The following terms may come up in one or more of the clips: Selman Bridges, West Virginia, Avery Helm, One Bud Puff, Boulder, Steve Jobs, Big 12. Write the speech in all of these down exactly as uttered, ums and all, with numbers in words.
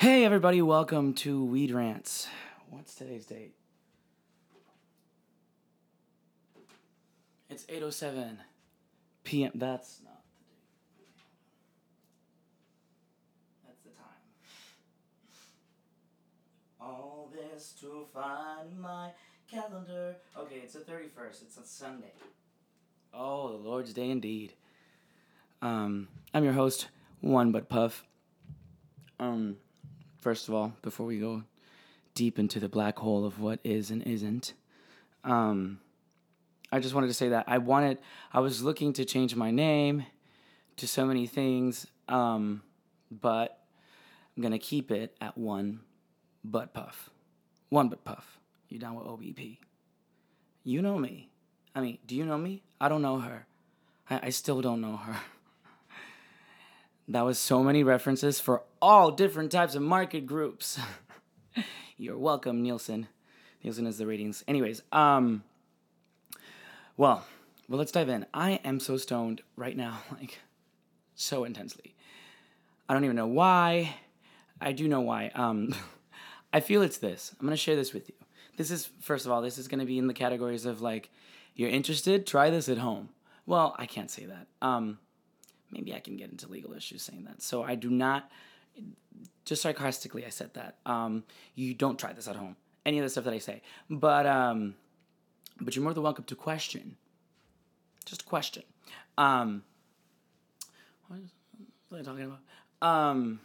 Hey everybody, welcome to Weed Rants. What's today's date? It's eight oh seven p.m. That's not the date. That's the time. All this to find my calendar. Okay, it's the thirty-first. It's a Sunday. Oh, the Lord's Day indeed. Um, I'm your host, One Bud Puff. Um... First of all, before we go deep into the black hole of what is and isn't, um, I just wanted to say that I wanted, I was looking to change my name to so many things, um, but I'm going to keep it at One Bud Puff. One Bud Puff. You down with O B P? You know me. I mean, do you know me? I don't know her. I, I still don't know her. That was so many references for all different types of market groups. You're welcome, Nielsen. Nielsen is the ratings. Anyways, um, well, well, let's dive in. I am so stoned right now, like, so intensely. I don't even know why. I do know why. Um, I feel it's this. I'm going to share this with you. This is, first of all, this is going to be in the categories of, like, you're interested? Try this at home. Well, I can't say that. Um... Maybe I can get into legal issues saying that. So I do not, just sarcastically, I said that. Um, you don't try this at home. Any of the stuff that I say. But um, but you're more than welcome to question. Just question. Um, what, is, what am I talking about? Um,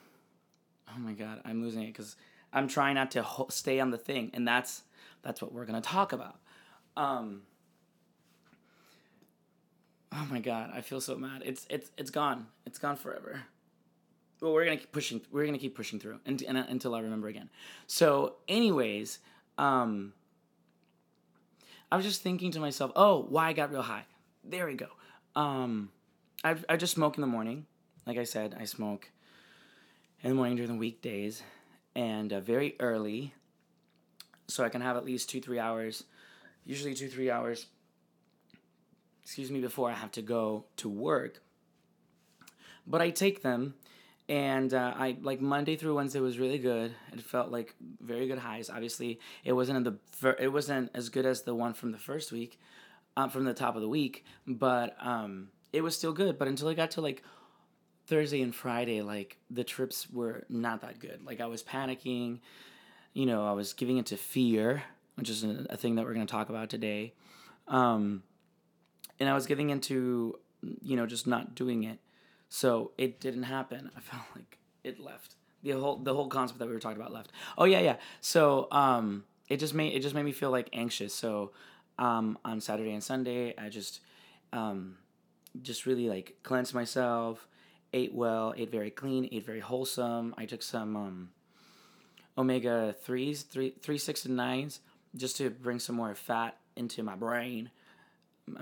oh my God, I'm losing it because I'm trying not to ho- stay on the thing. And that's that's what we're going to talk about. Um Oh my God, I feel so mad. It's it's it's gone. It's gone forever. Well, we're gonna keep pushing. We're gonna keep pushing through and, and, until I remember again. So, anyways, um, I was just thinking to myself, oh, why I got real high. There we go. Um, I I just smoke in the morning. Like I said, I smoke in the morning during the weekdays and uh, very early, so I can have at least two three hours, usually two three hours. excuse me, before I have to go to work. But I take them, and uh, I like Monday through Wednesday was really good. It felt like very good highs. Obviously, it wasn't in the fir- it wasn't as good as the one from the first week, um, from the top of the week, but um, it was still good. But until I got to like Thursday and Friday, like the trips were not that good. Like I was panicking, you know, I was giving into fear, which is a thing that we're going to talk about today. Um, And I was getting into, you know, just not doing it. So it didn't happen. I felt like it left. The whole the whole concept that we were talking about left. Oh yeah, yeah. So um it just made it just made me feel like anxious. So um on Saturday and Sunday I just um just really like cleansed myself, ate well, ate very clean, ate very wholesome. I took some um omega threes, three three, six and nines just to bring some more fat into my brain.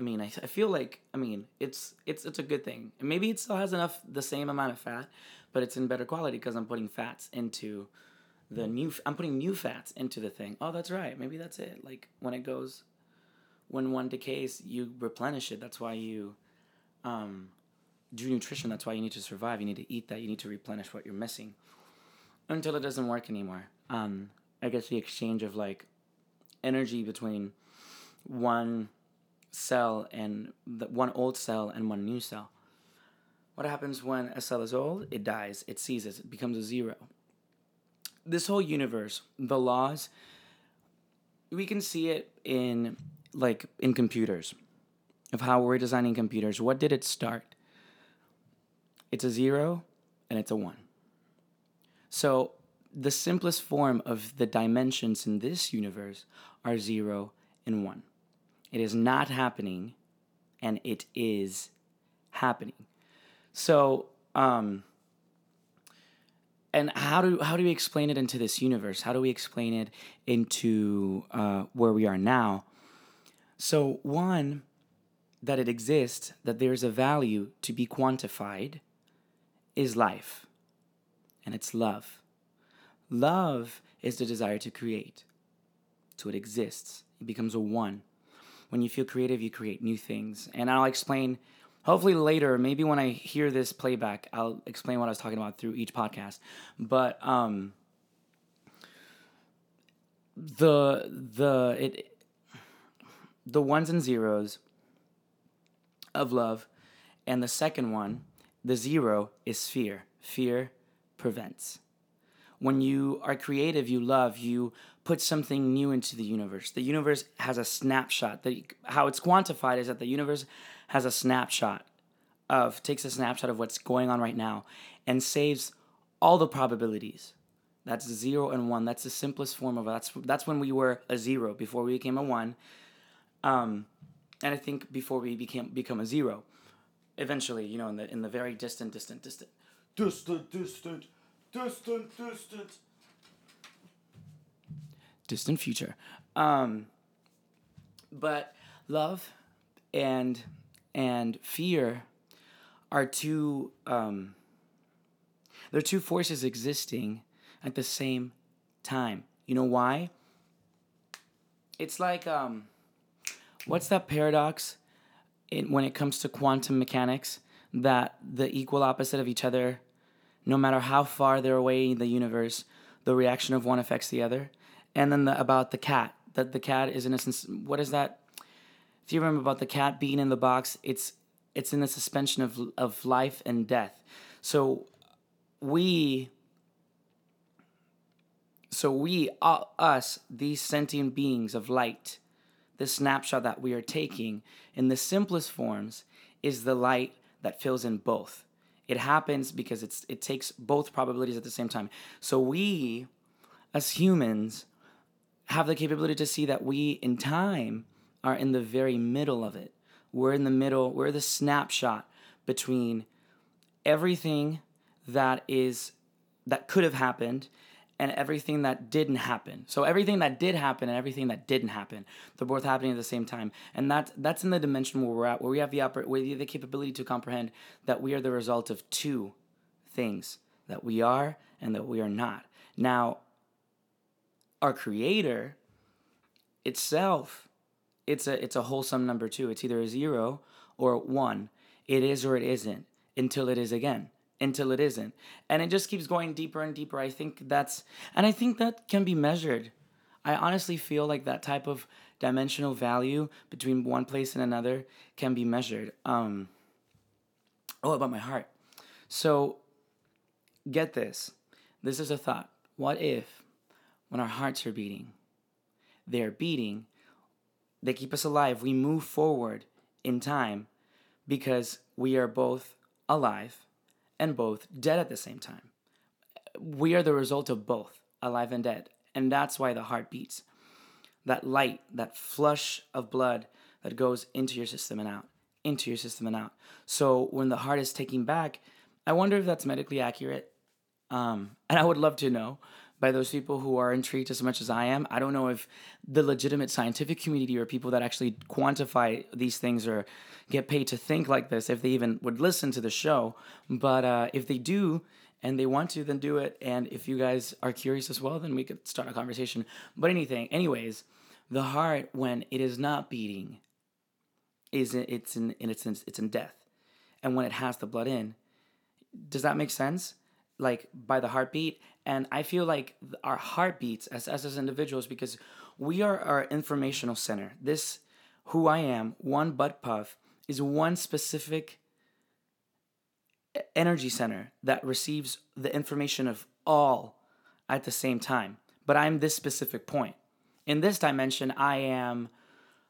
I mean, I, I feel like, I mean, it's it's it's a good thing. And maybe it still has enough, the same amount of fat, but it's in better quality because I'm putting fats into the new, I'm putting new fats into the thing. Oh, that's right. Maybe that's it. Like, when it goes, when one decays, you replenish it. That's why you um, do nutrition. That's why you need to survive. You need to eat that. You need to replenish what you're missing until it doesn't work anymore. Um, I guess the exchange of, like, energy between one cell and the one old cell and one new cell. What happens when a cell is old? It dies, it ceases, it becomes a zero. This whole universe, the laws, we can see it in like in computers, of how we're designing computers. What did it start? It's a zero and it's a one. So the simplest form of the dimensions in this universe are zero and one. It is not happening, and it is happening. So, um, and how do how do we explain it into this universe? How do we explain it into uh, where we are now? So, one, that it exists, that there is a value to be quantified, is life, and it's love. Love is the desire to create, so it exists. It becomes a one. When you feel creative, you create new things. And I'll explain, hopefully later, maybe when I hear this playback, I'll explain what I was talking about through each podcast. But um, the the it the ones and zeros of love, and the second one, the zero, is fear. Fear prevents. When you are creative, you love, you put something new into the universe. The universe has a snapshot. The, how it's quantified is that the universe has a snapshot of, takes a snapshot of what's going on right now and saves all the probabilities. That's zero and one. That's the simplest form of it. That's, that's when we were a zero before we became a one. Um, and I think before we became become a zero, eventually, you know, in the in the very distant, distant, distant, distant, distant, distant, distant, distant future. Um, but love and and fear are two. Um, they're two forces existing at the same time. You know why? It's like um. What's that paradox in, when it comes to quantum mechanics, that the equal opposite of each other, no matter how far they're away in the universe, the reaction of one affects the other? And then the, about the cat, that the cat is in a sense, what is that theorem about the cat being in the box? It's it's in the suspension of of life and death. So we, so we, all, us, these sentient beings of light, the snapshot that we are taking in the simplest forms is the light that fills in both. It happens because it's it takes both probabilities at the same time. So we, as humans, have the capability to see that we, in time, are in the very middle of it. We're in the middle, we're the snapshot between everything that is that could have happened and everything that didn't happen. So everything that did happen and everything that didn't happen, they're both happening at the same time. And that's, that's in the dimension where we're at, where we have the oper- where we have the capability to comprehend that we are the result of two things, that we are and that we are not. Now, our creator itself, it's a, it's a wholesome number two. It's either a zero or one. It is or it isn't, until it is again. Until it isn't. And it just keeps going deeper and deeper. I think that's, and I think that can be measured. I honestly feel like that type of dimensional value between one place and another can be measured. Um, oh, about my heart. So, get this. This is a thought. What if, when our hearts are beating, they're beating, they keep us alive, we move forward in time because we are both alive and both dead at the same time. We are the result of both, alive and dead. And that's why the heart beats. That light, that flush of blood that goes into your system and out, into your system and out. So when the heart is taking back, I wonder if that's medically accurate. Um, and I would love to know by those people who are intrigued as much as I am. I don't know if the legitimate scientific community or people that actually quantify these things or get paid to think like this, if they even would listen to the show. But uh, if they do and they want to, then do it. And if you guys are curious as well, then we could start a conversation. But anything, anyways, the heart, when it is not beating, is in, it's in, in its it's in death. And when it has the blood in, does that make sense? Like, by the heartbeat. And I feel like our heartbeats as us as individuals, because we are our informational center. This, who I am, One Bud Puff, is one specific energy center that receives the information of all at the same time. But I'm this specific point. In this dimension, I am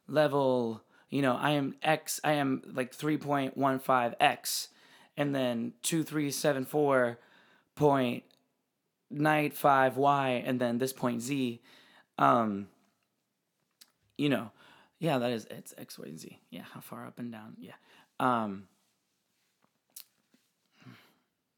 level, you know, I am X, I am like three point one five X, and then two three seven four point nine five Y, and then this point Z. Um you know, yeah, that is, it's X, Y, and Z. Yeah, how far up and down. Yeah. Um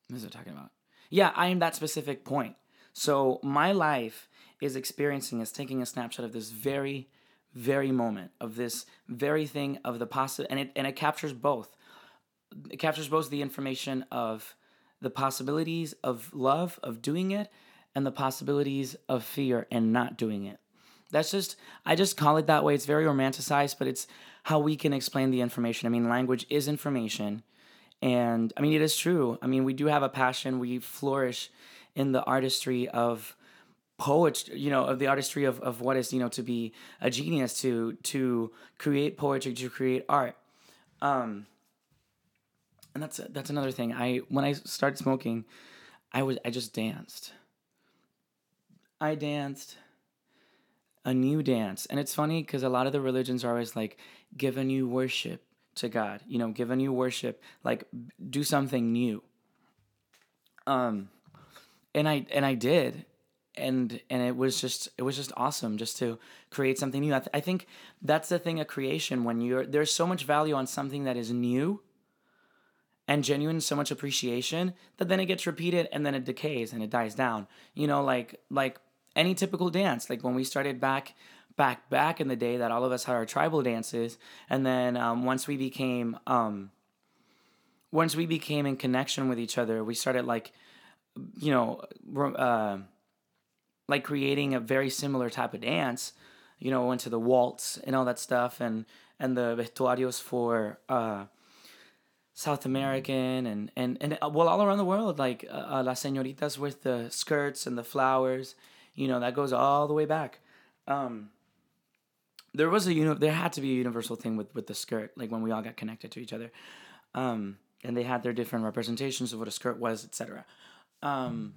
what is it talking about? Yeah, I am that specific point. So my life is experiencing, is taking a snapshot of this very, very moment, of this very thing, of the possible, and it and it captures both. It captures both the information of the possibilities of love, of doing it, and the possibilities of fear and not doing it. That's just, I just call it that way. It's very romanticized, but it's how we can explain the information. I mean, language is information. And I mean, it is true. I mean, we do have a passion. We flourish in the artistry of poetry, you know, of the artistry of, of what is, you know, to be a genius, to to create poetry, to create art. Um, and that's that's another thing. I when I started smoking, I was I just danced. I danced a new dance. And it's funny because a lot of the religions are always like, give a new worship to God, you know, give a new worship, like do something new. Um, and I, and I did. And, and it was just, it was just awesome just to create something new. I, th- I think that's the thing of creation. When you're, there's so much value on something that is new and genuine, so much appreciation that then it gets repeated and then it decays and it dies down, you know, like, like any typical dance. Like when we started back, back, back in the day that all of us had our tribal dances. And then, um, once we became, um, once we became in connection with each other, we started like, you know, uh, like creating a very similar type of dance, you know, went to the waltz and all that stuff, and, and the vestuarios for uh, South American and, and, and well, all around the world, like uh, las señoritas with the skirts and the flowers, you know, that goes all the way back. Um, there was a, you know, there had to be a universal thing with, with the skirt, like when we all got connected to each other. Um, and they had their different representations of what a skirt was, et cetera. Um,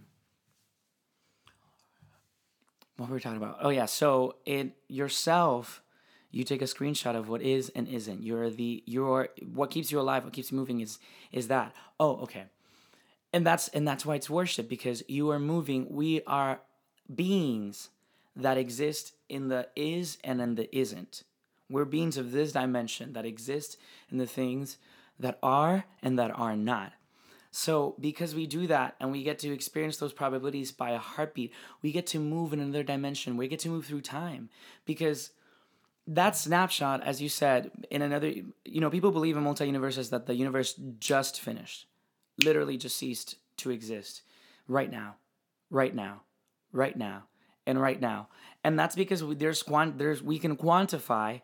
what were we talking about? Oh yeah. So it yourself, you take a screenshot of what is and isn't. You're the, you're, what keeps you alive, what keeps you moving is, is that. Oh, okay. And that's, and that's why it's worship, because you are moving. We are beings that exist in the is and in the isn't. We're beings of this dimension that exist in the things that are and that are not. So because we do that and we get to experience those probabilities by a heartbeat, we get to move in another dimension. We get to move through time, because that snapshot, as you said, in another, you know, people believe in multi-universes, that the universe just finished, literally just ceased to exist right now, right now, right now, and right now. And that's because we, there's, there's, we can quantify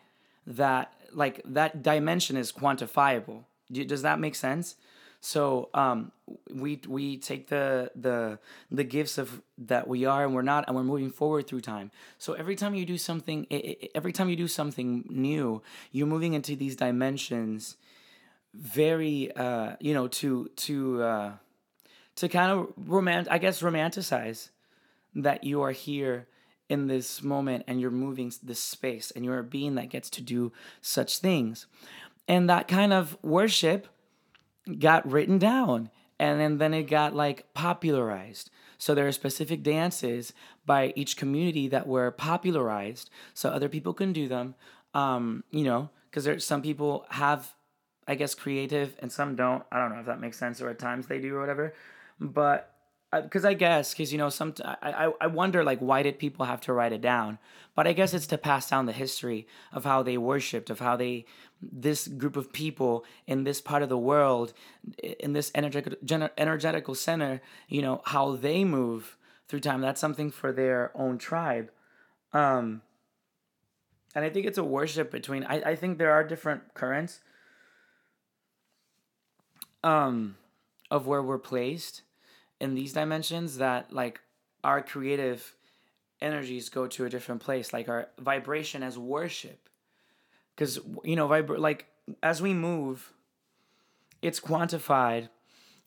that, like that dimension is quantifiable. Does that make sense? So um, we we take the the the gifts of that we are and we're not, and we're moving forward through time. So every time you do something, every time you do something new, you're moving into these dimensions. Very, uh, you know, to to uh, to kind of romant, I guess, romanticize that you are here in this moment and you're moving this space and you're a being that gets to do such things. And that kind of worship got written down, and then, then it got like popularized. So there are specific dances by each community that were popularized so other people can do them, um, you know, because there some people have, I guess, creative and some don't. I don't know if that makes sense, or at times they do or whatever. But because I, I guess, because, you know, some I, I wonder, like, why did people have to write it down? But I guess it's to pass down the history of how they worshipped, of how they, this group of people in this part of the world, in this energetic, energetical center, you know, how they move through time. That's something for their own tribe. Um, and I think it's a worship between, I, I think there are different currents um, of where we're placed in these dimensions, that like our creative energies go to a different place, like our vibration as worship. Because, you know, vibra- like as we move, it's quantified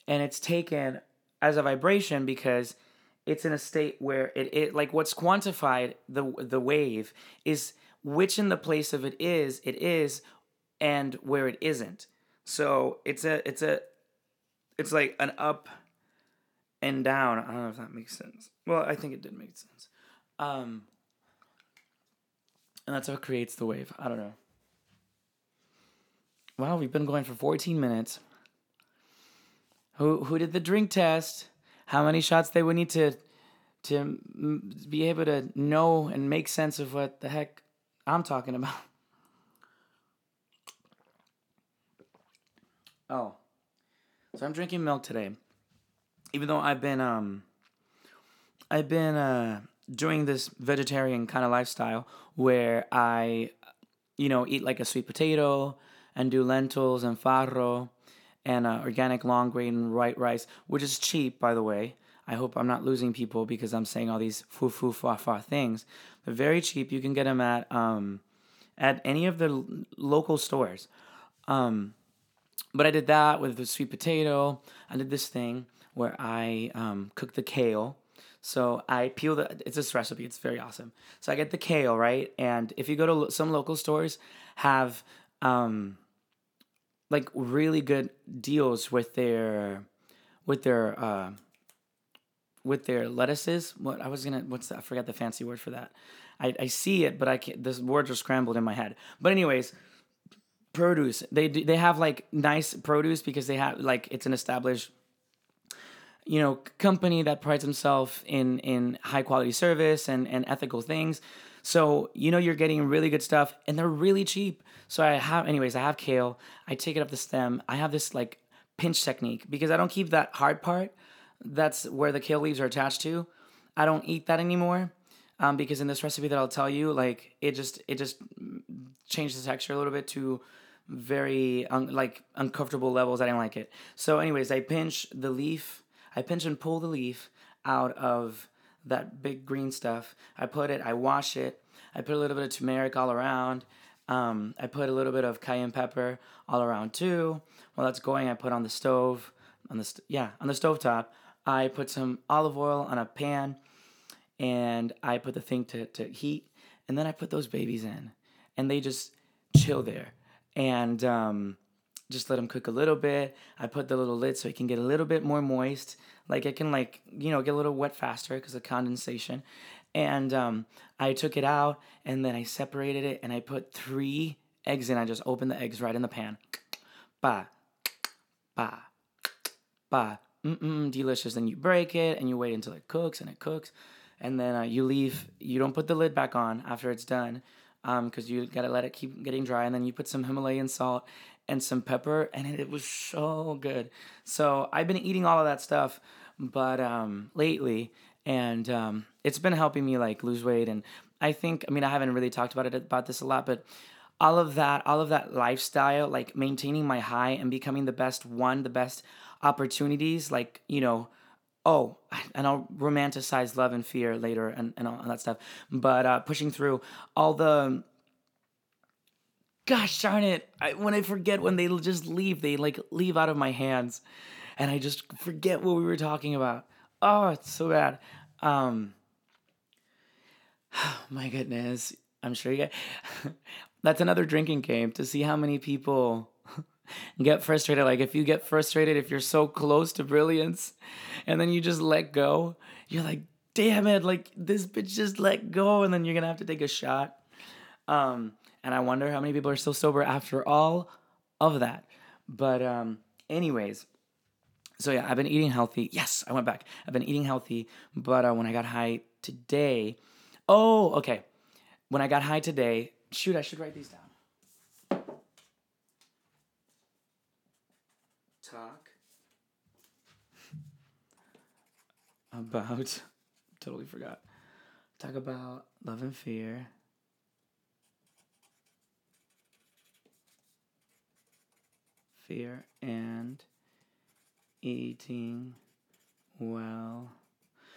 and it's taken as a vibration, because it's in a state where it, it like what's quantified, the the wave, is which in the place of it is, it is, and where it isn't. So it's a, it's a, it's like an up and down. I don't know if that makes sense. Well, I think it did make sense. Um, and that's what creates the wave. I don't know. Wow, we've been going for fourteen minutes. Who who did the drink test? How many shots they would need to to be able to know and make sense of what the heck I'm talking about? Oh. So I'm drinking milk today. Even though I've been, um, I've been uh, doing this vegetarian kind of lifestyle where I, you know, eat like a sweet potato and do lentils and farro and uh, organic long grain white rice, which is cheap, by the way. I hope I'm not losing people because I'm saying all these foo foo fa fa things. They're very cheap. You can get them at um, at any of the l- local stores. Um, but I did that with the sweet potato. I did this thing where I um, cook the kale. So I peel the, it's this recipe, it's very awesome. So I get the kale, right? And if you go to lo- some local stores, have um, like really good deals with their, with their, uh, with their lettuces. What I was gonna, what's that? I forgot the fancy word for that. I, I see it, but I can't, the words are scrambled in my head. But anyways, produce. They do, they have like nice produce because they have like, it's an established, you know, company that prides himself in, in high quality service and, and ethical things. So, you know, you're getting really good stuff and they're really cheap. So I have, anyways, I have kale. I take it up the stem. I have this like pinch technique because I don't keep that hard part. That's where the kale leaves are attached to. I don't eat that anymore. Um, because in this recipe that I'll tell you, like it just, it just changed the texture a little bit to very un- like uncomfortable levels. I didn't like it. So anyways, I pinch the leaf. I pinch and pull the leaf out of that big green stuff. I put it, I wash it. I put a little bit of turmeric all around. Um, I put a little bit of cayenne pepper all around too. While that's going, I put on the stove, on the st- yeah, on the stovetop. I put some olive oil on a pan and I put the thing to, to heat. And then I put those babies in and they just chill there. And, um... just let them cook a little bit. I put the little lid so it can get a little bit more moist. Like it can like, you know, get a little wet faster because of condensation. And um, I took it out and then I separated it and I put three eggs in. I just opened the eggs right in the pan. Ba, ba, ba. Mm-mm, delicious. Then you break it and you wait until it cooks and it cooks. And then uh, you leave, you don't put the lid back on after it's done. Um, cause you gotta let it keep getting dry. And then you put some Himalayan salt and some pepper, and it was so good. So I've been eating all of that stuff, but um, lately, and um, it's been helping me like lose weight. And I think, I mean, I haven't really talked about it about this a lot, but all of that, all of that lifestyle, like maintaining my high and becoming the best one, the best opportunities, like you know, oh, and I'll romanticize love and fear later, and and all that stuff. But uh, pushing through all the. Gosh darn it, I, when I forget when they just leave, they like leave out of my hands and I just forget what we were talking about. Oh, it's so bad. Um, oh my goodness, I'm sure you get, that's another drinking game to see how many people get frustrated. Like if you get frustrated, if you're so close to brilliance and then you just let go, you're like, damn it, like this bitch just let go and then you're gonna have to take a shot. Um, And I wonder how many people are still sober after all of that. But um, anyways, so yeah, I've been eating healthy. Yes, I went back. I've been eating healthy, but uh, when I got high today, oh, okay. When I got high today, shoot, I should write these down. Talk about, totally forgot. Talk about love and fear. Fear and eating well.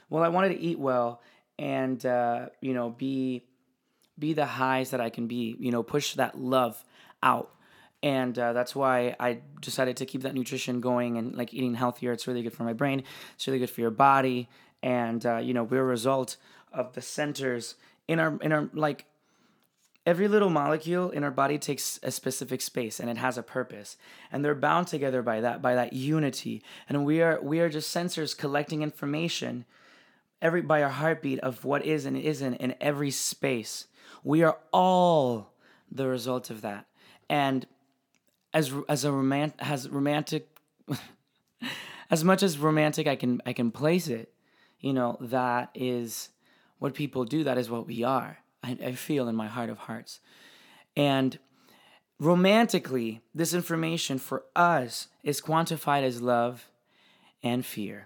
Well, I wanted to eat well and, uh, you know, be be the highs that I can be, you know, push that love out. And uh, that's why I decided to keep that nutrition going and, like, eating healthier. It's really good for my brain. It's really good for your body. And, uh, you know, we're a result of the centers in our, in our like, every little molecule in our body takes a specific space and it has a purpose. And they're bound together by that, by that unity. And we are we are just sensors collecting information every by our heartbeat of what is and isn't in every space. We are all the result of that. And as as a roman has romantic as much as romantic I can I can place it, you know, that is what people do, that is what we are. I feel in my heart of hearts. And romantically, this information for us is quantified as love and fear.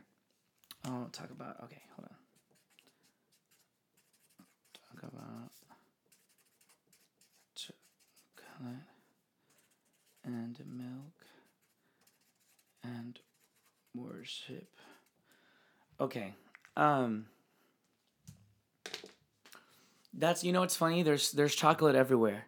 I'll talk about, okay, hold on. Talk about chocolate and milk and worship Okay. Um, that's, you know, it's funny. There's, there's chocolate everywhere.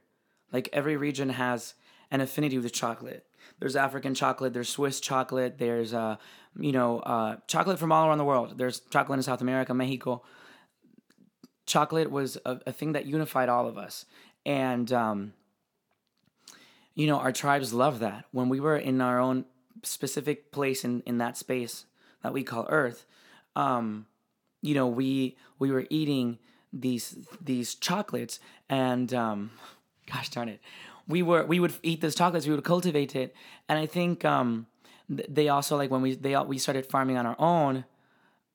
Like every region has an affinity with chocolate. There's African chocolate. There's Swiss chocolate. There's, uh, you know, uh, chocolate from all around the world. There's chocolate in South America, Mexico. Chocolate was a, a thing that unified all of us. And, um, you know, our tribes love that. When we were in our own specific place in, in that space that we call Earth, um, you know, we we were eating these these chocolates and, um, gosh darn it, we were we would eat those chocolates, we would cultivate it, and I think um, they also like when we they we started farming on our own.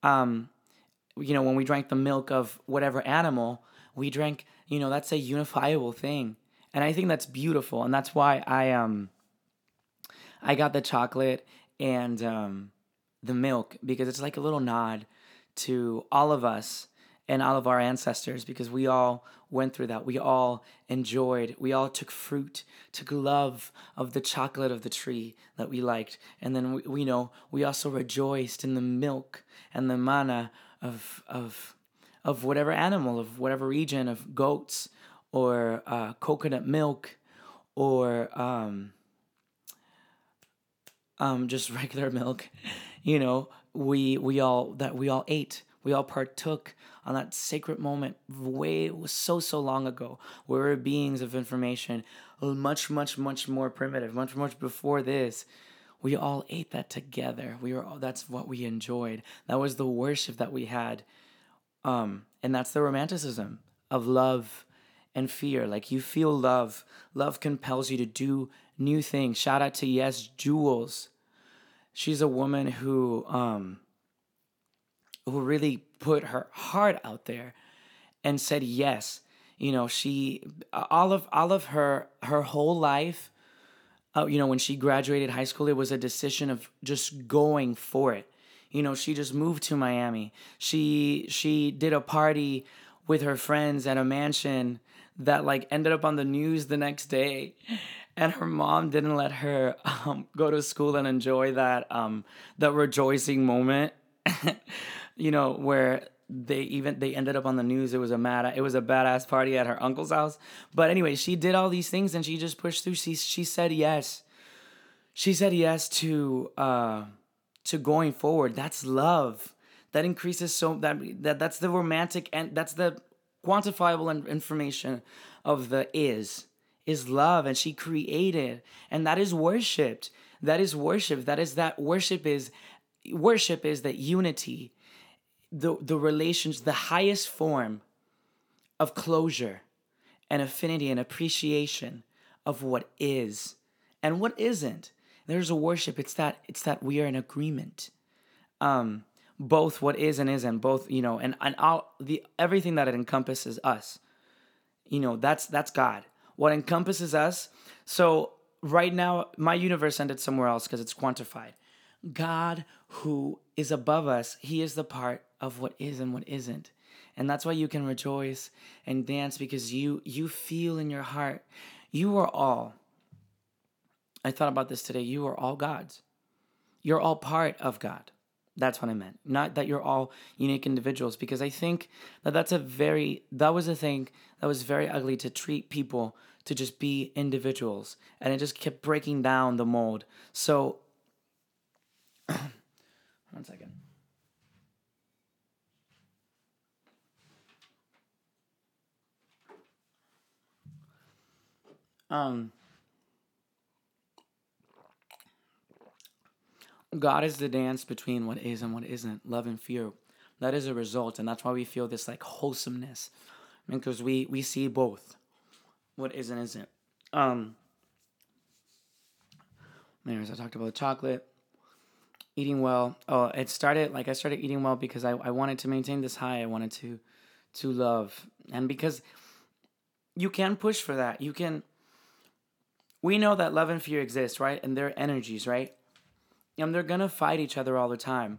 Um, you know, when we drank the milk of whatever animal, we drank. You know, that's a unifiable thing, and I think that's beautiful, and that's why I um. I got the chocolate and um, the milk because it's like a little nod to all of us and all of our ancestors because we all went through that. We all enjoyed. We all took fruit, took love of the chocolate of the tree that we liked. And then, we, you know, we also rejoiced in the milk and the manna of of of whatever animal, of whatever region, of goats or uh, coconut milk or... Um, Um, just regular milk, you know, we, we all, that we all ate, we all partook on that sacred moment way, it was so, so long ago. We were beings of information, much, much, much more primitive, much, much before this. We all ate that together. We were all, that's what we enjoyed. That was the worship that we had. Um, and that's the romanticism of love and fear. Like you feel love, love compels you to do new things. Shout out to Yes Jules. She's a woman who um, who really put her heart out there and said yes. You know, she all of all of her her whole life. Uh, you know, when she graduated high school, it was a decision of just going for it. You know, she just moved to Miami. She she did a party with her friends at a mansion that like ended up on the news the next day. And her mom didn't let her um, go to school and enjoy that um, that rejoicing moment, you know, where they even they ended up on the news. It was a mad, it was a badass party at her uncle's house. But anyway, she did all these things and she just pushed through. She she said yes. She said yes to uh, to going forward. That's love. That increases so that that that's the romantic and that's the quantifiable information of the is. Is love, and she created, and that is worshipped. That is worship. That is that worship is worship is that unity, the the relations, the highest form of closure and affinity and appreciation of what is and what isn't. There's a worship. It's that it's that we are in agreement. Um, both what is and isn't, both, you know, and, and all the everything that it encompasses us. You know, that's that's God. What encompasses us. So right now, my universe ended somewhere else because it's quantified. God, who is above us, he is the part of what is and what isn't. And that's why you can rejoice and dance because you you feel in your heart, you are all. I thought about this today. You are all God's. You're all part of God. That's what I meant. Not that you're all unique individuals, because I think that that's a very, that was a thing that was very ugly to treat people to just be individuals. And it just kept breaking down the mold. So, one second. Um, God is the dance between what is and what isn't, love and fear. That is a result, and that's why we feel this like wholesomeness, because we we see both, what is and isn't. Um, anyways, I talked about the chocolate, eating well. Oh, it started like I started eating well because I, I wanted to maintain this high. I wanted to to love, and because you can push for that. You can. We know that love and fear exist, right? And they're energies, right? And they're going to fight each other all the time.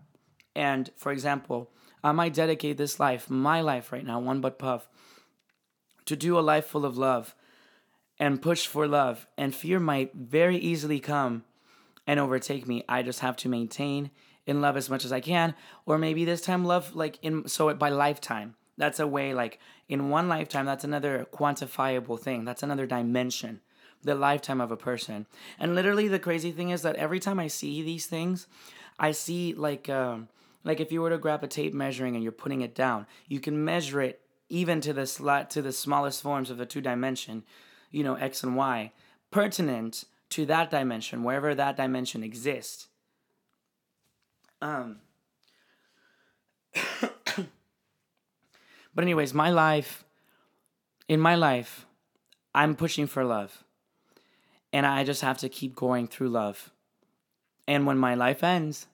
And, for example, I might dedicate this life, my life right now, One Bud Puff, to do a life full of love and push for love. And fear might very easily come and overtake me. I just have to maintain in love as much as I can, or maybe this time love like in so by lifetime. That's a way, like in one lifetime, that's another quantifiable thing. That's another dimension, the lifetime of a person. And literally the crazy thing is that every time I see these things, I see like um, like if you were to grab a tape measuring and you're putting it down, you can measure it even to the slot, to the smallest forms of the two dimension, you know, X and Y, pertinent to that dimension, wherever that dimension exists. Um. But anyways, my life, in my life, I'm pushing for love. And I just have to keep going through love. And when my life ends,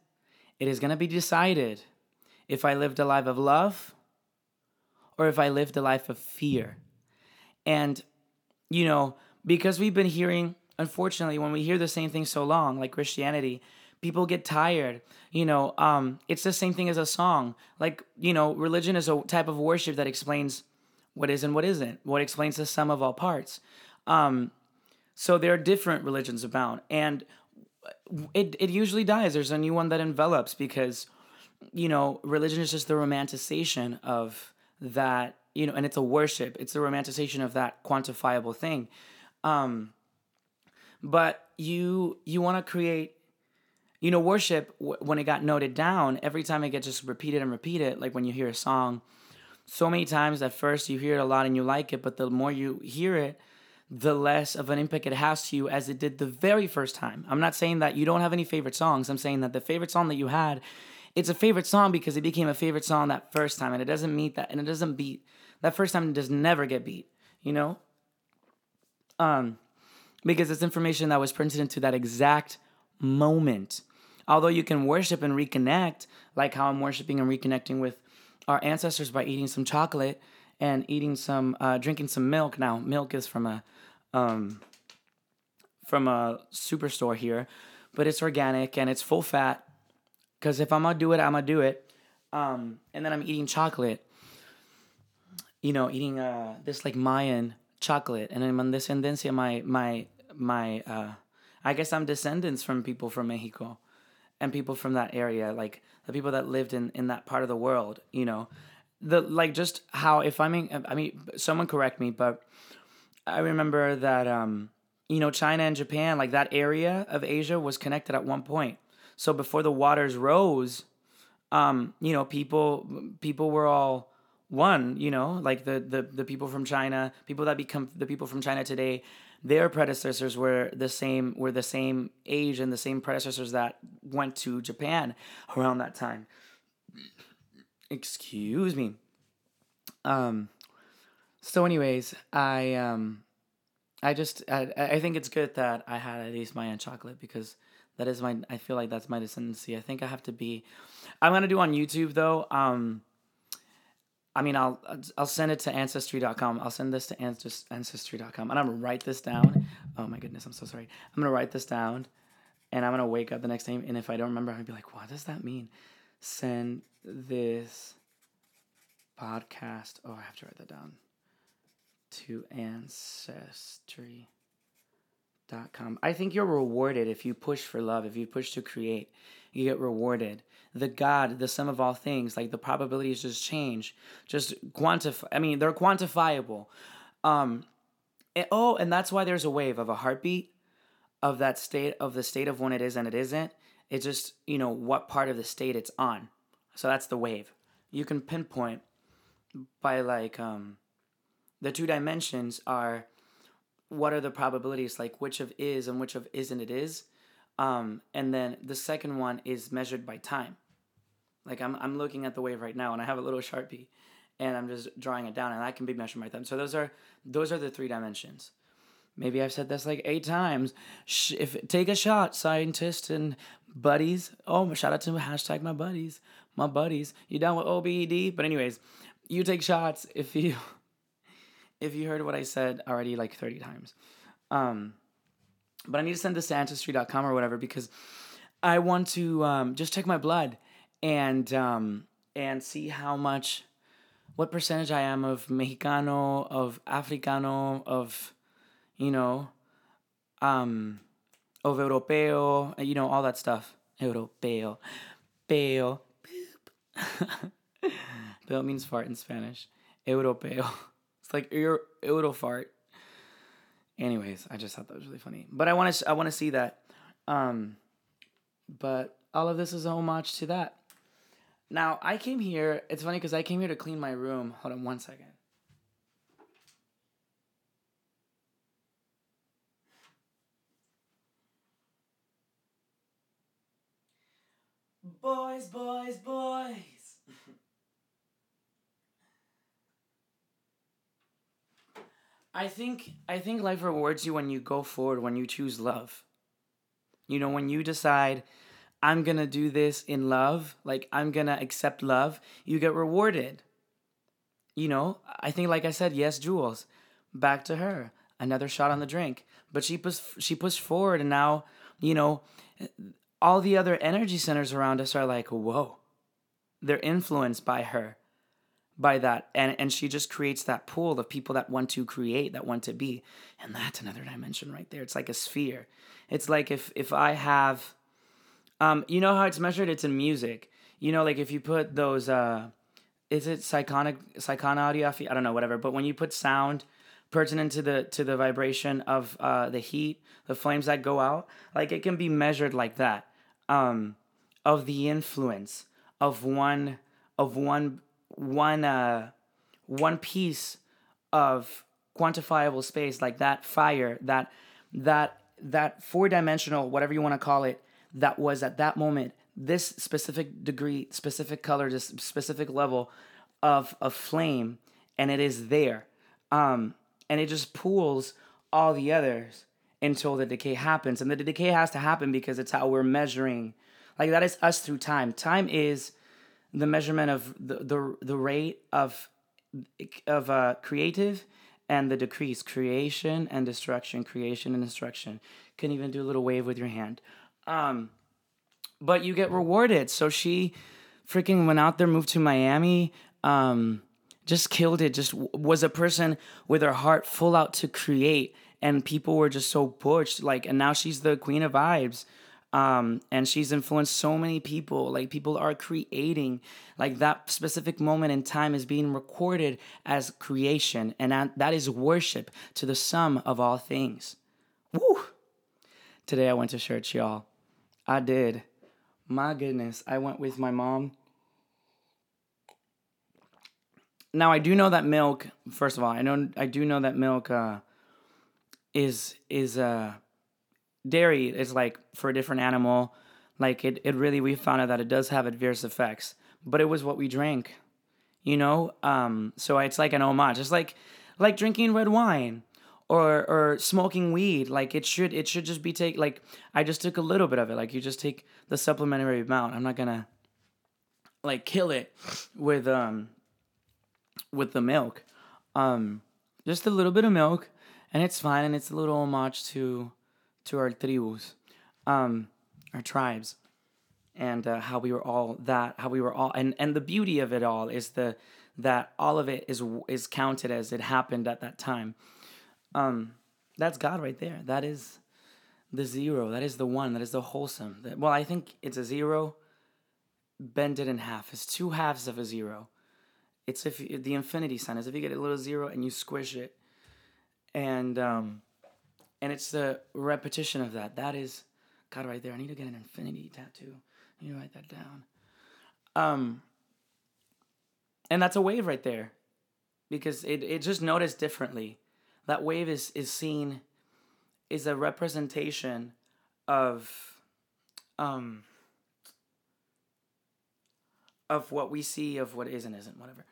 it is going to be decided if I lived a life of love or if I lived a life of fear. And, you know, because we've been hearing, unfortunately, when we hear the same thing so long, like Christianity, people get tired, you know, um, it's the same thing as a song. Like, you know, religion is a type of worship that explains what is and what isn't, what explains the sum of all parts. Um, so there are different religions abound, and it it usually dies. There's a new one that envelops because, you know, religion is just the romanticization of that, you know, and it's a worship. It's the romanticization of that quantifiable thing. Um, but you you want to create... You know, worship, when it got noted down, every time it gets just repeated and repeated, like when you hear a song, so many times at first you hear it a lot and you like it, but the more you hear it, the less of an impact it has to you as it did the very first time. I'm not saying that you don't have any favorite songs. I'm saying that the favorite song that you had, it's a favorite song because it became a favorite song that first time, and it doesn't meet that, and it doesn't beat. That first time does never get beat, you know? Um, because it's information that was printed into that exact moment. Although you can worship and reconnect, like how I'm worshiping and reconnecting with our ancestors by eating some chocolate and eating some, uh, drinking some milk. Now, milk is from a, um, from a superstore here, but it's organic and it's full fat. Cause if I'm gonna do it, I'm gonna do it. Um, and then I'm eating chocolate. You know, eating uh this like Mayan chocolate, and I'm on descendencia. My my my. Uh, I guess I'm descendants from people from Mexico. And people from that area, like the people that lived in, in that part of the world, you know, the like just how if I mean, I mean, someone correct me, but I remember that, um, you know, China and Japan, like that area of Asia was connected at one point. So before the waters rose, um, you know, people people were all one, you know, like the, the, the people from China, people that become the people from China today. Their predecessors were the same were the same age and the same predecessors that went to Japan around that time. Excuse me. Um, so, anyways, I um, I just I, I think it's good that I had at least Mayan chocolate because that is my I feel like that's my descendancy. I think I have to be. I'm gonna do on YouTube though. Um, I mean, I'll I'll send it to ancestry dot com. I'll send this to ancestry dot com. And I'm going to write this down. Oh, my goodness. I'm so sorry. I'm going to write this down. And I'm going to wake up the next day. And if I don't remember, I'm going to be like, what does that mean? Send this podcast. Oh, I have to write that down. To ancestry dot com. I think you're rewarded if you push for love, if you push to create. You get rewarded. The God, the sum of all things, like the probabilities just change. Just quantify. I mean, they're quantifiable. Um, and, oh, and that's why there's a wave of a heartbeat of that state, of the state of when it is and it isn't. It's just, you know, what part of the state it's on. So that's the wave. You can pinpoint by like um, the two dimensions are what are the probabilities, like which of is and which of isn't it is. Um, and then the second one is measured by time. Like I'm I'm looking at the wave right now and I have a little Sharpie and I'm just drawing it down and that can be measured by time. So those are those are the three dimensions. Maybe I've said this like eight times. Sh- if take a shot, scientists and buddies. Oh, shout out to hashtag my buddies. My buddies. You down with O B E D? But anyways, you take shots if you if you heard what I said already like thirty times. Um But I need to send this to ancestry dot com or whatever because I want to um, just check my blood and um, and see how much, what percentage I am of Mexicano, of Africano, of, you know, um, of Europeo, you know, all that stuff. Europeo. Europeo. Peo means fart in Spanish. Europeo. It's like euro, euro fart. Anyways, I just thought that was really funny. But I want to I want to see that. Um, but all of this is a homage to that. Now, I came here. It's funny because I came here to clean my room. Hold on one second. Boys, boys, boys. I think I think life rewards you when you go forward, when you choose love. You know, when you decide, I'm going to do this in love, like I'm going to accept love, you get rewarded. You know, I think, like I said, yes, Jules, back to her, another shot on the drink. But she pushed, she pushed forward, and now, you know, all the other energy centers around us are like, whoa, they're influenced by her, by that. And, and she just creates that pool of people that want to create, that want to be. And that's another dimension right there. It's like a sphere. It's like if, if I have, um, you know how it's measured? It's in music. You know, like if you put those, uh, is it psychonic, psychonautography? I don't know, whatever. But when you put sound pertinent to the to the vibration of uh, the heat, the flames that go out, like it can be measured like that. Um, of the influence of one of one one uh one piece of quantifiable space, like that fire, that that that four-dimensional, whatever you want to call it, that was at that moment this specific degree, specific color, this specific level of a flame, and it is there, um, and it just pools all the others until the decay happens. And the decay has to happen because it's how we're measuring. Like, that is us through time. Time is the measurement of the the, the rate of of uh, creative and the decrease. Creation and destruction. Creation and destruction. Can even do a little wave with your hand. Um, but you get rewarded. So she freaking went out there, moved to Miami, um, just killed it. Just was a person with her heart full out to create. And people were just so pushed, like, and now she's the queen of vibes, um, and she's influenced so many people. Like, people are creating, like, that specific moment in time is being recorded as creation, and that is worship to the sum of all things. Woo! Today I went to church, y'all. I did. My goodness, I went with my mom. Now I do know that milk. First of all, I know I do know that milk. Uh, is is uh dairy is like for a different animal, like it it really, we found out that it does have adverse effects, but it was what we drank, you know. Um so it's like an homage. It's like like drinking red wine or or smoking weed. Like it should it should just be take like I just took a little bit of it. Like you just take the supplementary amount. I'm not gonna like kill it with um with the milk, um just a little bit of milk. And it's fine, and it's a little homage to to our tribus, um, our tribes, and uh, how we were all that, how we were all, and, and the beauty of it all is the that all of it is is counted as it happened at that time. Um, that's God right there. That is the zero. That is the one. That is the wholesome. That, well, I think it's a zero bended in half. It's two halves of a zero. It's if the infinity sign is if you get a little zero and you squish it. And um, and it's the repetition of that. That is God right there. I need to get an infinity tattoo. I need to write that down. Um, and that's a wave right there, because it, it just noticed differently. That wave is is seen is a representation of um of what we see, of what is and isn't, whatever.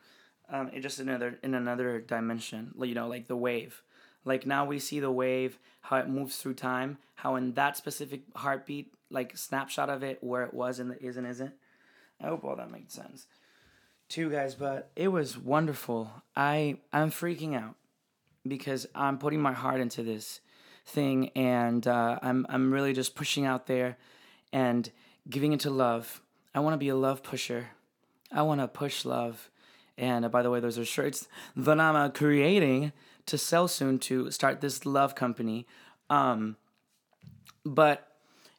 Um, it just another in another dimension. You know, like the wave. Like now we see the wave, how it moves through time, how in that specific heartbeat, like snapshot of it, where it was and the is and isn't. I hope all that made sense to you guys, but it was wonderful. I, I'm freaking out because I'm putting my heart into this thing, and uh, I'm, I'm really just pushing out there and giving it to love. I want to be a love pusher. I want to push love. And uh, by the way, those are shirts that I'm creating to sell soon, to start this love company. Um, but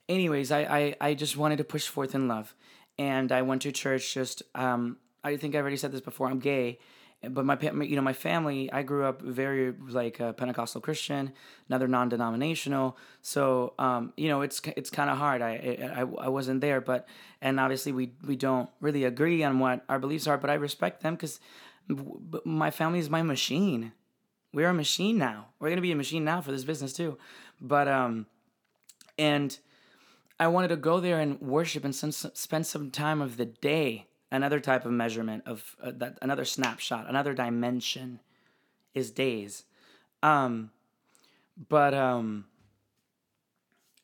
anyways, I, I, I just wanted to push forth in love. and I went to church. Just um, I think I already said this before. I'm gay, but my you know my family. I grew up very like a Pentecostal Christian, another non-denominational. So um, you know it's it's kind of hard. I, I I wasn't there, but and obviously we we don't really agree on what our beliefs are. But I respect them because my family is my machine. We're a machine now. We're gonna be a machine now for this business too. But um, and I wanted to go there and worship and some, spend some time of the day. Another type of measurement of uh, that, another snapshot, another dimension, is days. Um, but um,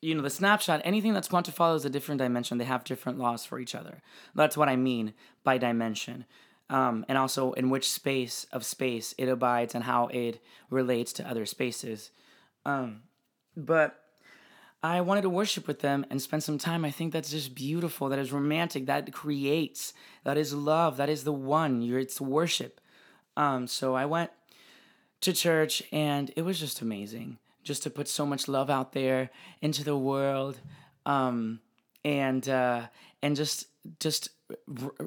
you know, the snapshot, anything that's quantifiable is a different dimension. They have different laws for each other. That's what I mean by dimension. Um, and also in which space of space it abides and how it relates to other spaces. Um, but I wanted to worship with them and spend some time. I think that's just beautiful. That is romantic. That creates. That is love. That is the one. You're, it's worship. Um, so I went to church and it was just amazing. Just to put so much love out there into the world. Um, and uh, and just, just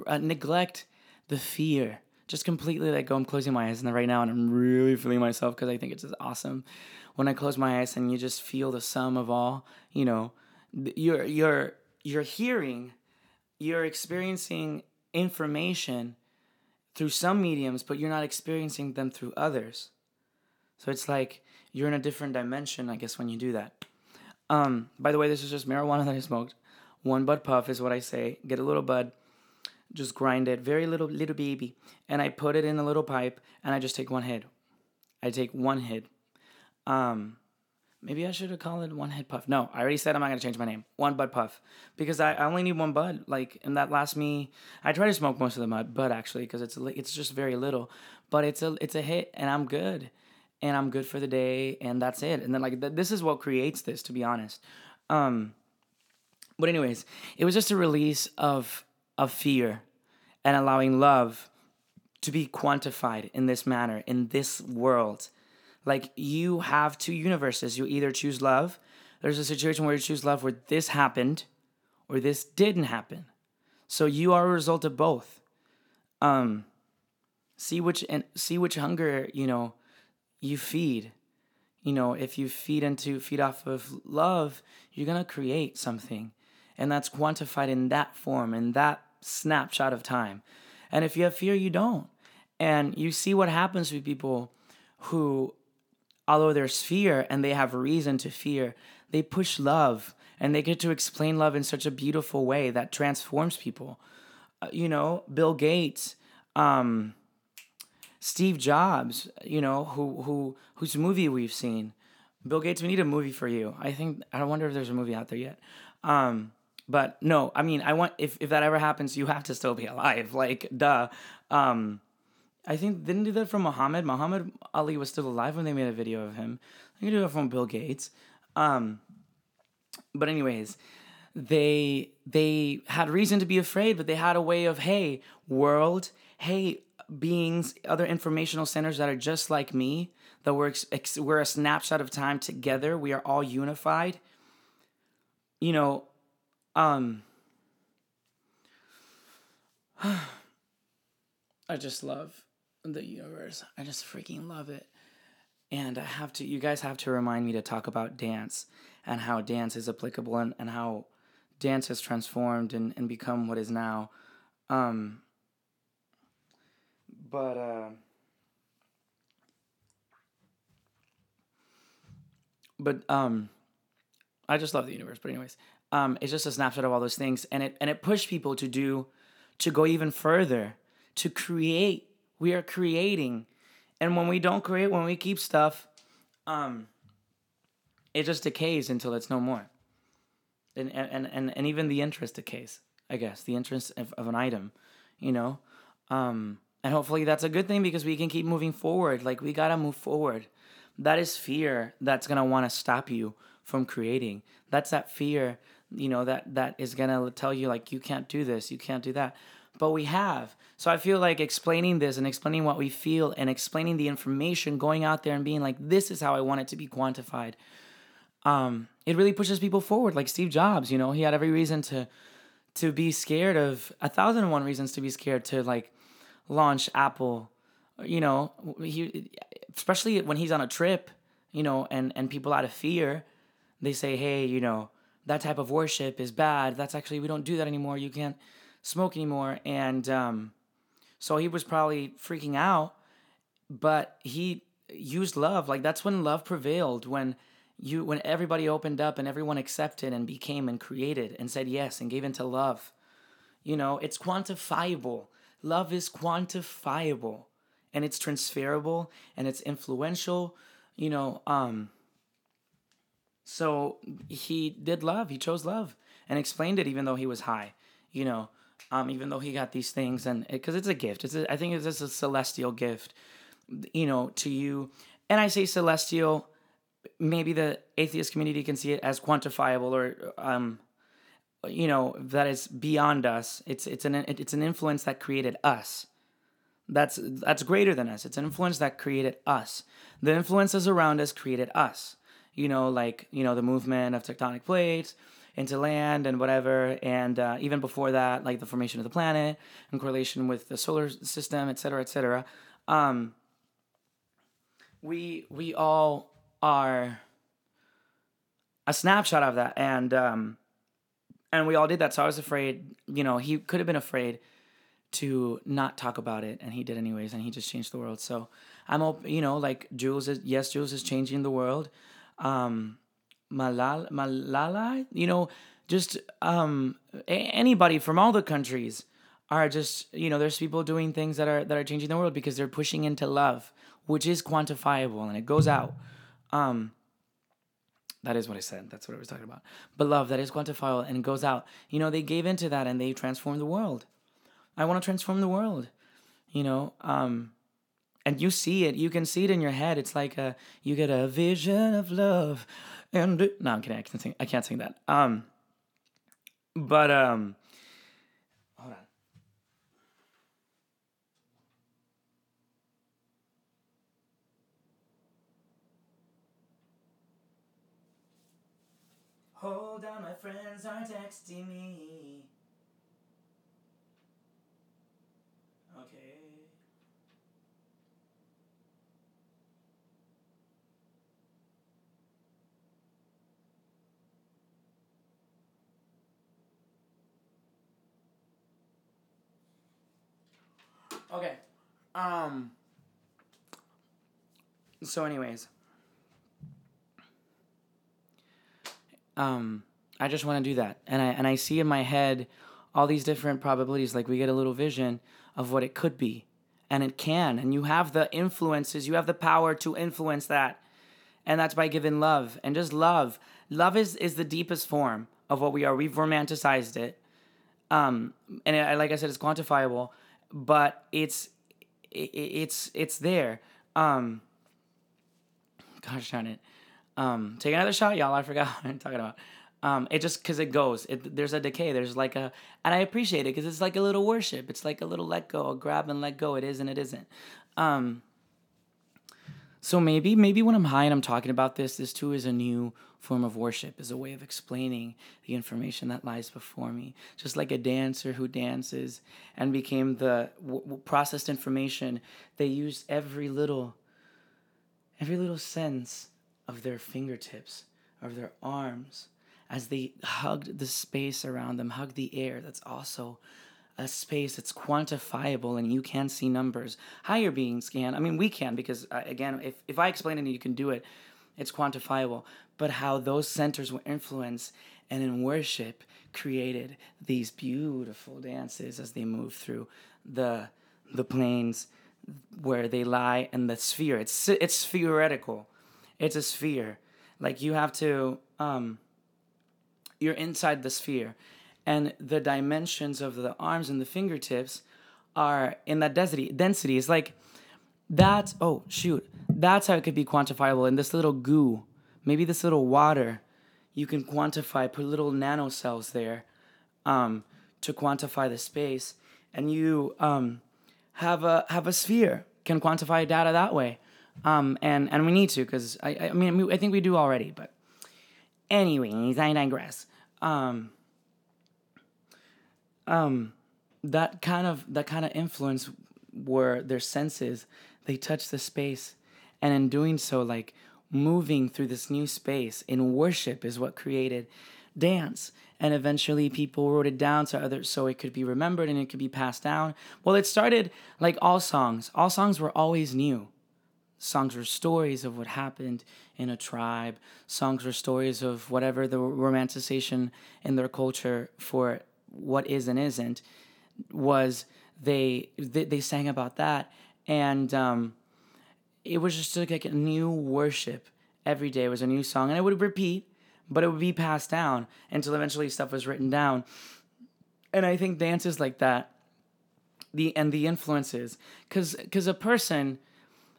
uh, neglect the fear, just completely let go. I'm closing my eyes right now and I'm really feeling myself because I think it's just awesome. When I close my eyes and you just feel the sum of all, you know, you're, you're, you're hearing, you're experiencing information through some mediums, but you're not experiencing them through others. So it's like you're in a different dimension, I guess, when you do that. Um, by the way, this is just marijuana that I smoked. One Bud Puff is what I say. Get a little bud. Just grind it, very little, little baby. And I put it in a little pipe, and I just take one hit. I take one hit. Um, maybe I should have called it One Hit Puff. No, I already said I'm not going to change my name. One Bud Puff. Because I, I only need one bud. Like, and that lasts me... I try to smoke most of the bud, actually, because it's it's just very little. But it's a, it's a hit, and I'm good. And I'm good for the day, and that's it. And then, like, th- this is what creates this, to be honest. Um, but anyways, it was just a release of... of fear and allowing love to be quantified in this manner, in this world. Like, you have two universes. You either choose love. There's a situation where you choose love where this happened or this didn't happen. So you are a result of both. Um, see which and see which hunger, you know, you feed. You know, if you feed into feed off of love, you're gonna create something. And that's quantified in that form, in that snapshot of time. And if you have fear, you don't. And you see what happens with people who, although there's fear and they have reason to fear, they push love and they get to explain love in such a beautiful way that transforms people. Uh, you know, Bill Gates, um, Steve Jobs, you know, who who whose movie we've seen. Bill Gates, we need a movie for you. I think, I wonder if there's a movie out there yet. Um, But no, I mean, I want, if, if that ever happens, you have to still be alive. Like, duh. Um, I think, didn't do that from Muhammad. Muhammad Ali was still alive when they made a video of him. I can do it from Bill Gates. Um, but anyways, they, they had reason to be afraid, but they had a way of, hey, world, hey, beings, other informational centers that are just like me, that we're, ex- we're a snapshot of time together. We are all unified. You know, Um, I just love the universe. I just freaking love it. And I have to, you guys have to remind me to talk about dance and how dance is applicable and, and how dance has transformed and, and become what is now. Um, but, uh, but, um, I just love the universe. But anyways, Um, it's just a snapshot of all those things, and it and it pushed people to do, to go even further, to create. We are creating, and when we don't create, when we keep stuff, um, it just decays until it's no more, and and and and even the interest decays. I guess the interest of, of an item, you know, um, and hopefully that's a good thing because we can keep moving forward. Like, we gotta move forward. That is fear that's gonna want to stop you from creating. That's that fear. You know, that that is gonna tell you, like, you can't do this, you can't do that. But we have. So I feel like explaining this and explaining what we feel and explaining the information, going out there and being like, this is how I want it to be quantified. Um, it really pushes people forward. Like Steve Jobs, you know, he had every reason to to be scared of a thousand and one reasons to be scared to like launch Apple, you know, he, especially when he's on a trip, you know, and, and people out of fear, they say, hey, you know, that type of worship is bad. That's actually, we don't do that anymore. You can't smoke anymore. And um, so he was probably freaking out, but he used love. Like that's when love prevailed, when you, when everybody opened up and everyone accepted and became and created and said yes and gave into love. You know, it's quantifiable. Love is quantifiable and it's transferable and it's influential, you know, um, so he did love. He chose love and explained it even though he was high, you know, um, even though he got these things. And because it, it's a gift. It's a, I think it's just a celestial gift, you know, to you. And I say celestial, maybe the atheist community can see it as quantifiable or, um, you know, that is beyond us. It's it's an it's an influence that created us. That's that's greater than us. It's an influence that created us. The influences around us created us. You know, like, you know, the movement of tectonic plates into land and whatever. And uh, even before that, like the formation of the planet in correlation with the solar system, et cetera, et cetera. Um, we, we all are a snapshot of that. And, um, and we all did that. So I was afraid, you know, he could have been afraid to not talk about it. And he did anyways. And he just changed the world. So I'm, op- you know, like Jules is, yes, Jules is changing the world. Um, Malala, Malala, you know, just, um, a- anybody from all the countries are just, you know, there's people doing things that are, that are changing the world because they're pushing into love, which is quantifiable and it goes out. Um, that is what I said. That's what I was talking about. But love, that is quantifiable and it goes out. You know, they gave into that and they transformed the world. I want to transform the world, you know, um, and you see it. You can see it in your head. It's like a, you get a vision of love. And it, no, I'm kidding. I can't sing, I can't sing that. Um, but um, hold on. Hold on, my friends are texting me. Okay. Okay, um, so anyways, um, I just want to do that, and I and I see in my head all these different probabilities, like we get a little vision of what it could be, and it can, and you have the influences, you have the power to influence that, and that's by giving love, and just love, love is, is the deepest form of what we are. We've romanticized it, um, and it, like I said, it's quantifiable, but it's, it's, it's there. Um, gosh darn it. Um, take another shot, y'all. I forgot what I'm talking about. Um, it just, cause it goes, it, there's a decay. There's like a, and I appreciate it cause it's like a little worship. It's like a little let go, a grab and let go. It is and it isn't. Um, so maybe, maybe when I'm high and I'm talking about this, this too is a new form of worship, is a way of explaining the information that lies before me. Just like a dancer who dances and became the w- w- processed information, they used every little, every little sense of their fingertips, of their arms, as they hugged the space around them, hugged the air. That's also a space that's quantifiable and you can see numbers. Higher beings can. I mean, we can because, uh, again, if, if I explain it and you can do it, it's quantifiable. But how those centers were influenced and in worship created these beautiful dances as they move through the the planes where they lie and the sphere. It's it's spherical. It's a sphere. Like you have to, um, you're inside the sphere. And the dimensions of the arms and the fingertips are in that density. Density is like, that's, oh, shoot. That's how it could be quantifiable. In this little goo, maybe this little water, you can quantify, put little nanocells there um, to quantify the space. And you um, have a have a sphere, can quantify data that way. Um, and, and we need to, because I, I mean, I think we do already. But anyways, I digress. Um um, that kind of that kind of influence were their senses. They touched the space, and in doing so, like moving through this new space in worship is what created dance. And eventually people wrote it down to others so it could be remembered and it could be passed down. Well, it started like all songs. All songs were always new. Songs were stories of what happened in a tribe. Songs were stories of whatever the romanticization in their culture for what is and isn't was. They they, they sang about that. And um, it was just like a new worship. Every day was a new song. And it would repeat, but it would be passed down until eventually stuff was written down. And I think dances like that, the and the influences, because because a person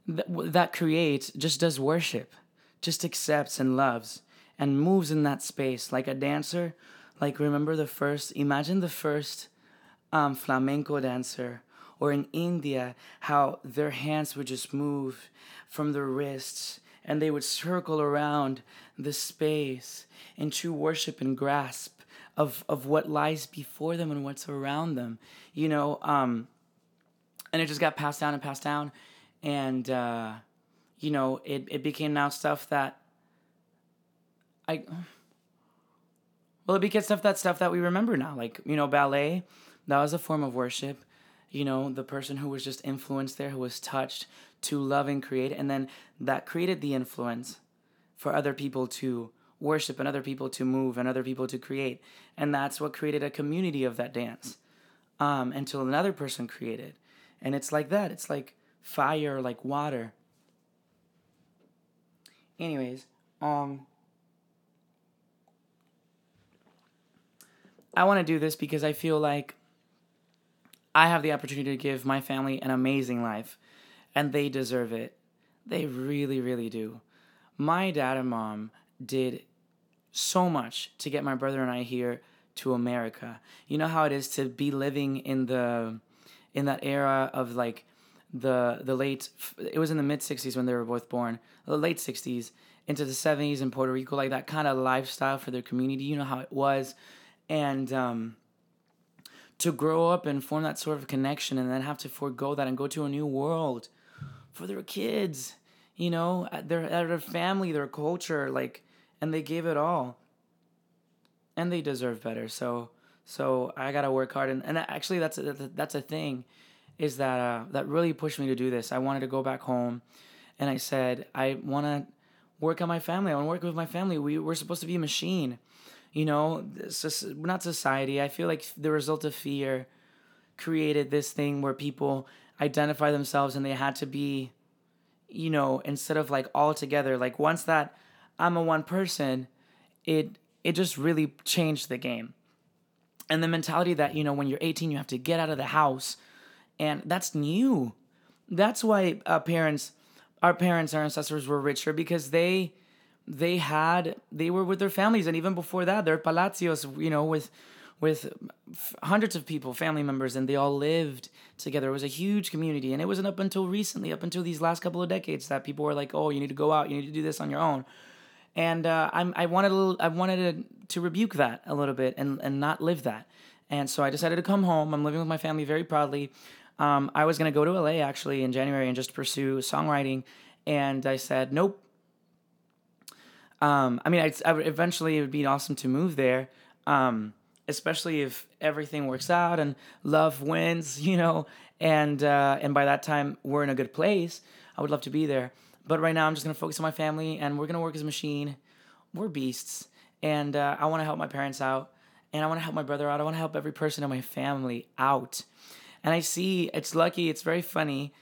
th- that creates just does worship, just accepts and loves and moves in that space like a dancer. Like remember the first, imagine the first um, flamenco dancer. Or in India, how their hands would just move from their wrists and they would circle around the space in true worship and grasp of, of what lies before them and what's around them, you know. Um, and it just got passed down and passed down. And, uh, you know, it, it became now stuff that I, well, it became stuff that stuff that we remember now. Like, you know, ballet, that was a form of worship. You know, the person who was just influenced there, who was touched to love and create. And then that created the influence for other people to worship and other people to move and other people to create. And that's what created a community of that dance um, until another person created. And it's like that. It's like fire, like water. Anyways, um, I want to do this because I feel like I have the opportunity to give my family an amazing life, and they deserve it. They really, really do. My dad and mom did so much to get my brother and I here to America. You know how it is to be living in the in that era of like the the late, it was in the mid sixties when they were both born, the late sixties into the seventies in Puerto Rico, like that kind of lifestyle for their community. You know how it was. And um to grow up and form that sort of connection and then have to forego that and go to a new world for their kids, you know, their, their family, their culture, like, and they gave it all. And they deserve better. So, so I got to work hard. And, and actually that's, a, that's a thing is that, uh, that really pushed me to do this. I wanted to go back home and I said, I want to work on my family. I want to work with my family. We we're supposed to be a machine. You know, not society. I feel like the result of fear created this thing where people identify themselves and they had to be, you know, instead of like all together. Like once that I'm a one person, it it just really changed the game. And the mentality that, you know, when you're eighteen, you have to get out of the house. And that's new. That's why our parents, our parents, our ancestors were richer because they... They had, they were with their families. And even before that, they're palacios, you know, with with f- hundreds of people, family members, and they all lived together. It was a huge community. And it wasn't up until recently, up until these last couple of decades that people were like, oh, you need to go out, you need to do this on your own. And uh, I'm, I wanted a little, I wanted to, to rebuke that a little bit and, and not live that. And so I decided to come home. I'm living with my family very proudly. Um, I was going to go to L A actually in January and just pursue songwriting. And I said, nope. Um, I mean, I'd, I would, eventually it would be awesome to move there, um, especially if everything works out and love wins, you know, and uh, and by that time we're in a good place. I would love to be there. But right now I'm just going to focus on my family and we're going to work as a machine. We're beasts. And uh, I want to help my parents out and I want to help my brother out. I want to help every person in my family out. And I see, it's lucky, it's very funny,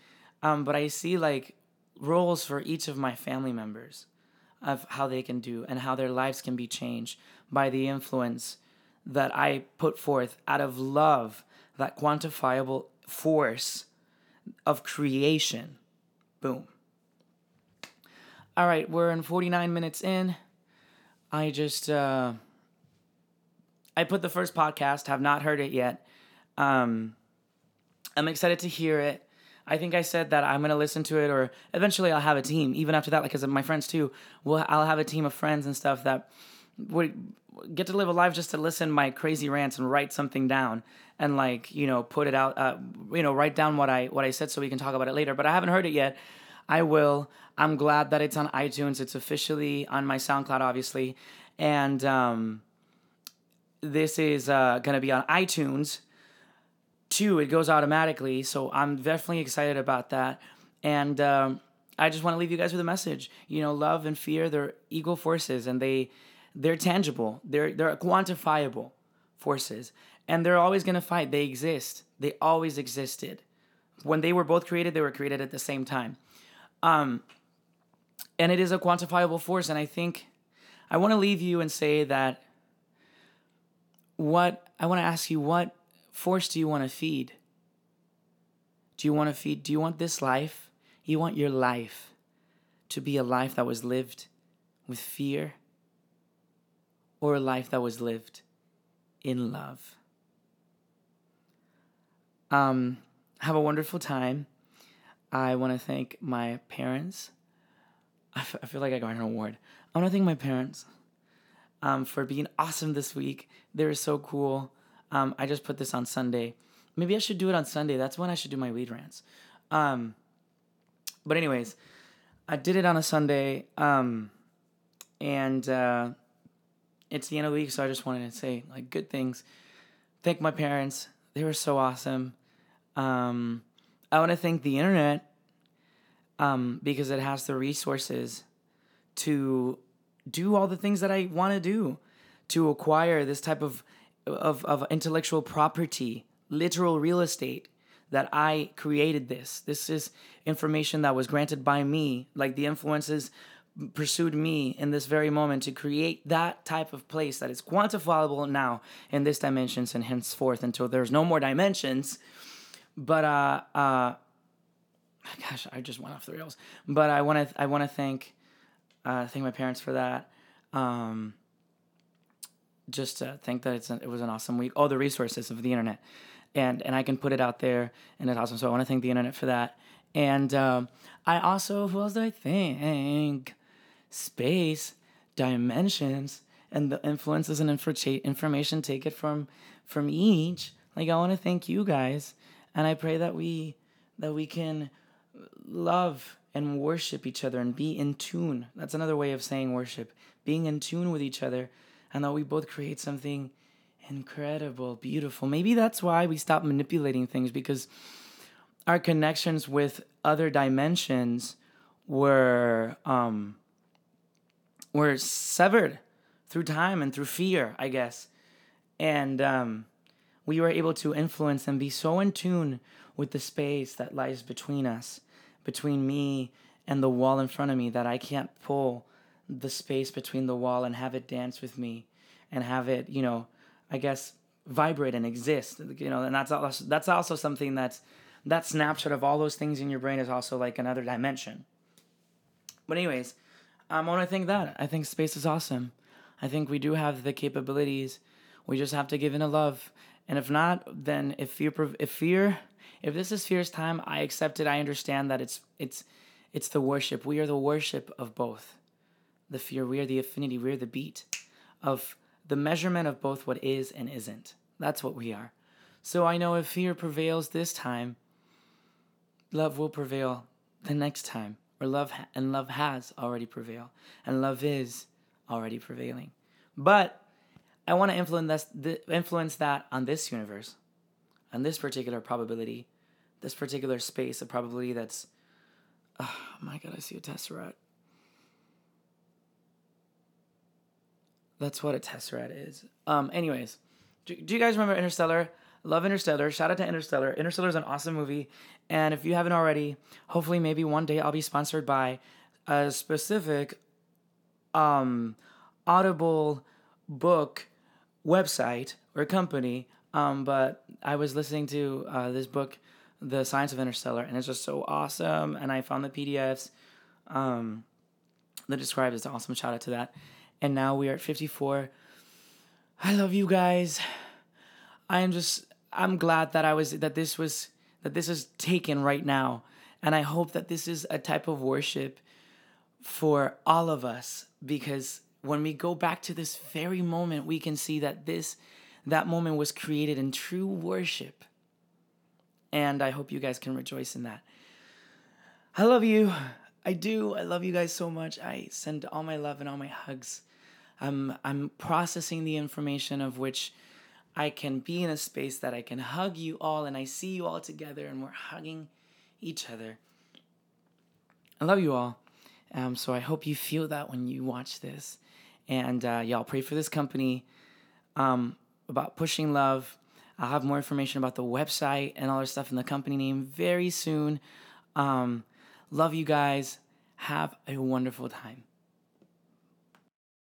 um, but I see like roles for each of my family members of how they can do and how their lives can be changed by the influence that I put forth out of love, that quantifiable force of creation. Boom. All right, we're in forty-nine minutes in. I just, uh, I put the first podcast, have not heard it yet. Um, I'm excited to hear it. I think I said that I'm going to listen to it or eventually I'll have a team. Even after that, because like, my friends too, well, I'll have a team of friends and stuff that would get to live a life just to listen to my crazy rants and write something down and, like, you know, put it out, uh, you know, write down what I what I said so we can talk about it later. But I haven't heard it yet. I will. I'm glad that it's on iTunes. It's officially on my SoundCloud, obviously. And um, this is uh, going to be on iTunes, too. It goes automatically. So I'm definitely excited about that. And um, I just want to leave you guys with a message. You know, love and fear, they're equal forces, and they... They're tangible. They're they're quantifiable forces. And they're always going to fight. They exist. They always existed. When they were both created, they were created at the same time. Um, and it is a quantifiable force. And I think I want to leave you and say that what I want to ask you, what force do you want to feed? Do you want to feed? Do you want this life? You want your life to be a life that was lived with fear? Or a life that was lived in love? Um, have a wonderful time. I want to thank my parents. I, f- I feel like I got an award. I want to thank my parents um, for being awesome this week. They were so cool. Um, I just put this on Sunday. Maybe I should do it on Sunday. That's when I should do my weed rants. Um, but anyways, I did it on a Sunday. Um, and... Uh, It's the end of the week, so I just wanted to say, like, good things. Thank my parents. They were so awesome. Um, I want to thank the internet um, because it has the resources to do all the things that I want to do, to acquire this type of, of of intellectual property, literal real estate, that I created this. This is information that was granted by me, like the influences pursued me in this very moment to create that type of place that is quantifiable now in this dimensions and henceforth until there's no more dimensions. But uh, uh, gosh, I just went off the rails. But I want to I want to thank uh, thank my parents for that. Um, just to think that it's an, it was an awesome week. Oh, the resources of the internet, and and I can put it out there, and it's awesome. So I want to thank the internet for that. And um, I also, who else did I thank? Space, dimensions, and the influences and infor- information take it from from each. Like, I want to thank you guys, and I pray that we that we can love and worship each other and be in tune. That's another way of saying worship, being in tune with each other, and that we both create something incredible, beautiful. Maybe that's why we stop manipulating things, because our connections with other dimensions were um, were severed through time and through fear, I guess. And um, we were able to influence and be so in tune with the space that lies between us, between me and the wall in front of me, that I can't pull the space between the wall and have it dance with me and have it, you know, I guess, vibrate and exist. You know, and that's also, that's also something that's, that snapshot of all those things in your brain is also like another dimension. But anyways, um, I want to think that. I think space is awesome. I think we do have the capabilities. We just have to give in a love. And if not, then if fear, if fear, if this is fear's time, I accept it. I understand that it's it's it's the worship. We are the worship of both. The fear, we are the affinity, we are the beat of the measurement of both what is and isn't. That's what we are. So I know if fear prevails this time, love will prevail the next time, or love ha- and love has already prevailed, and love is already prevailing. But I want to influence th- influence that on this universe, on this particular probability, this particular space, a probability that's, oh my God, I see a tesseract. That's what a tesseract is. Um. Anyways, do, do you guys remember Interstellar? Love Interstellar. Shout out to Interstellar. Interstellar is an awesome movie. And if you haven't already, hopefully maybe one day I'll be sponsored by a specific um, Audible book website or company. Um, but I was listening to uh, this book, The Science of Interstellar, and it's just so awesome. And I found the P D Fs um, that described it. It's awesome. Shout out to that. And now we are at fifty-four. I love you guys. I am just... I'm glad that I was that this was that this is taken right now, and I hope that this is a type of worship for all of us, because when we go back to this very moment, we can see that this, that moment was created in true worship. And I hope you guys can rejoice in that. I love you. I do. I love you guys so much. I send all my love and all my hugs. Um, I'm processing the information of which I can be in a space that I can hug you all, and I see you all together and we're hugging each other. I love you all. Um, so I hope you feel that when you watch this. And uh, y'all pray for this company um, about pushing love. I'll have more information about the website and all our stuff and the company name very soon. Um, love you guys. Have a wonderful time.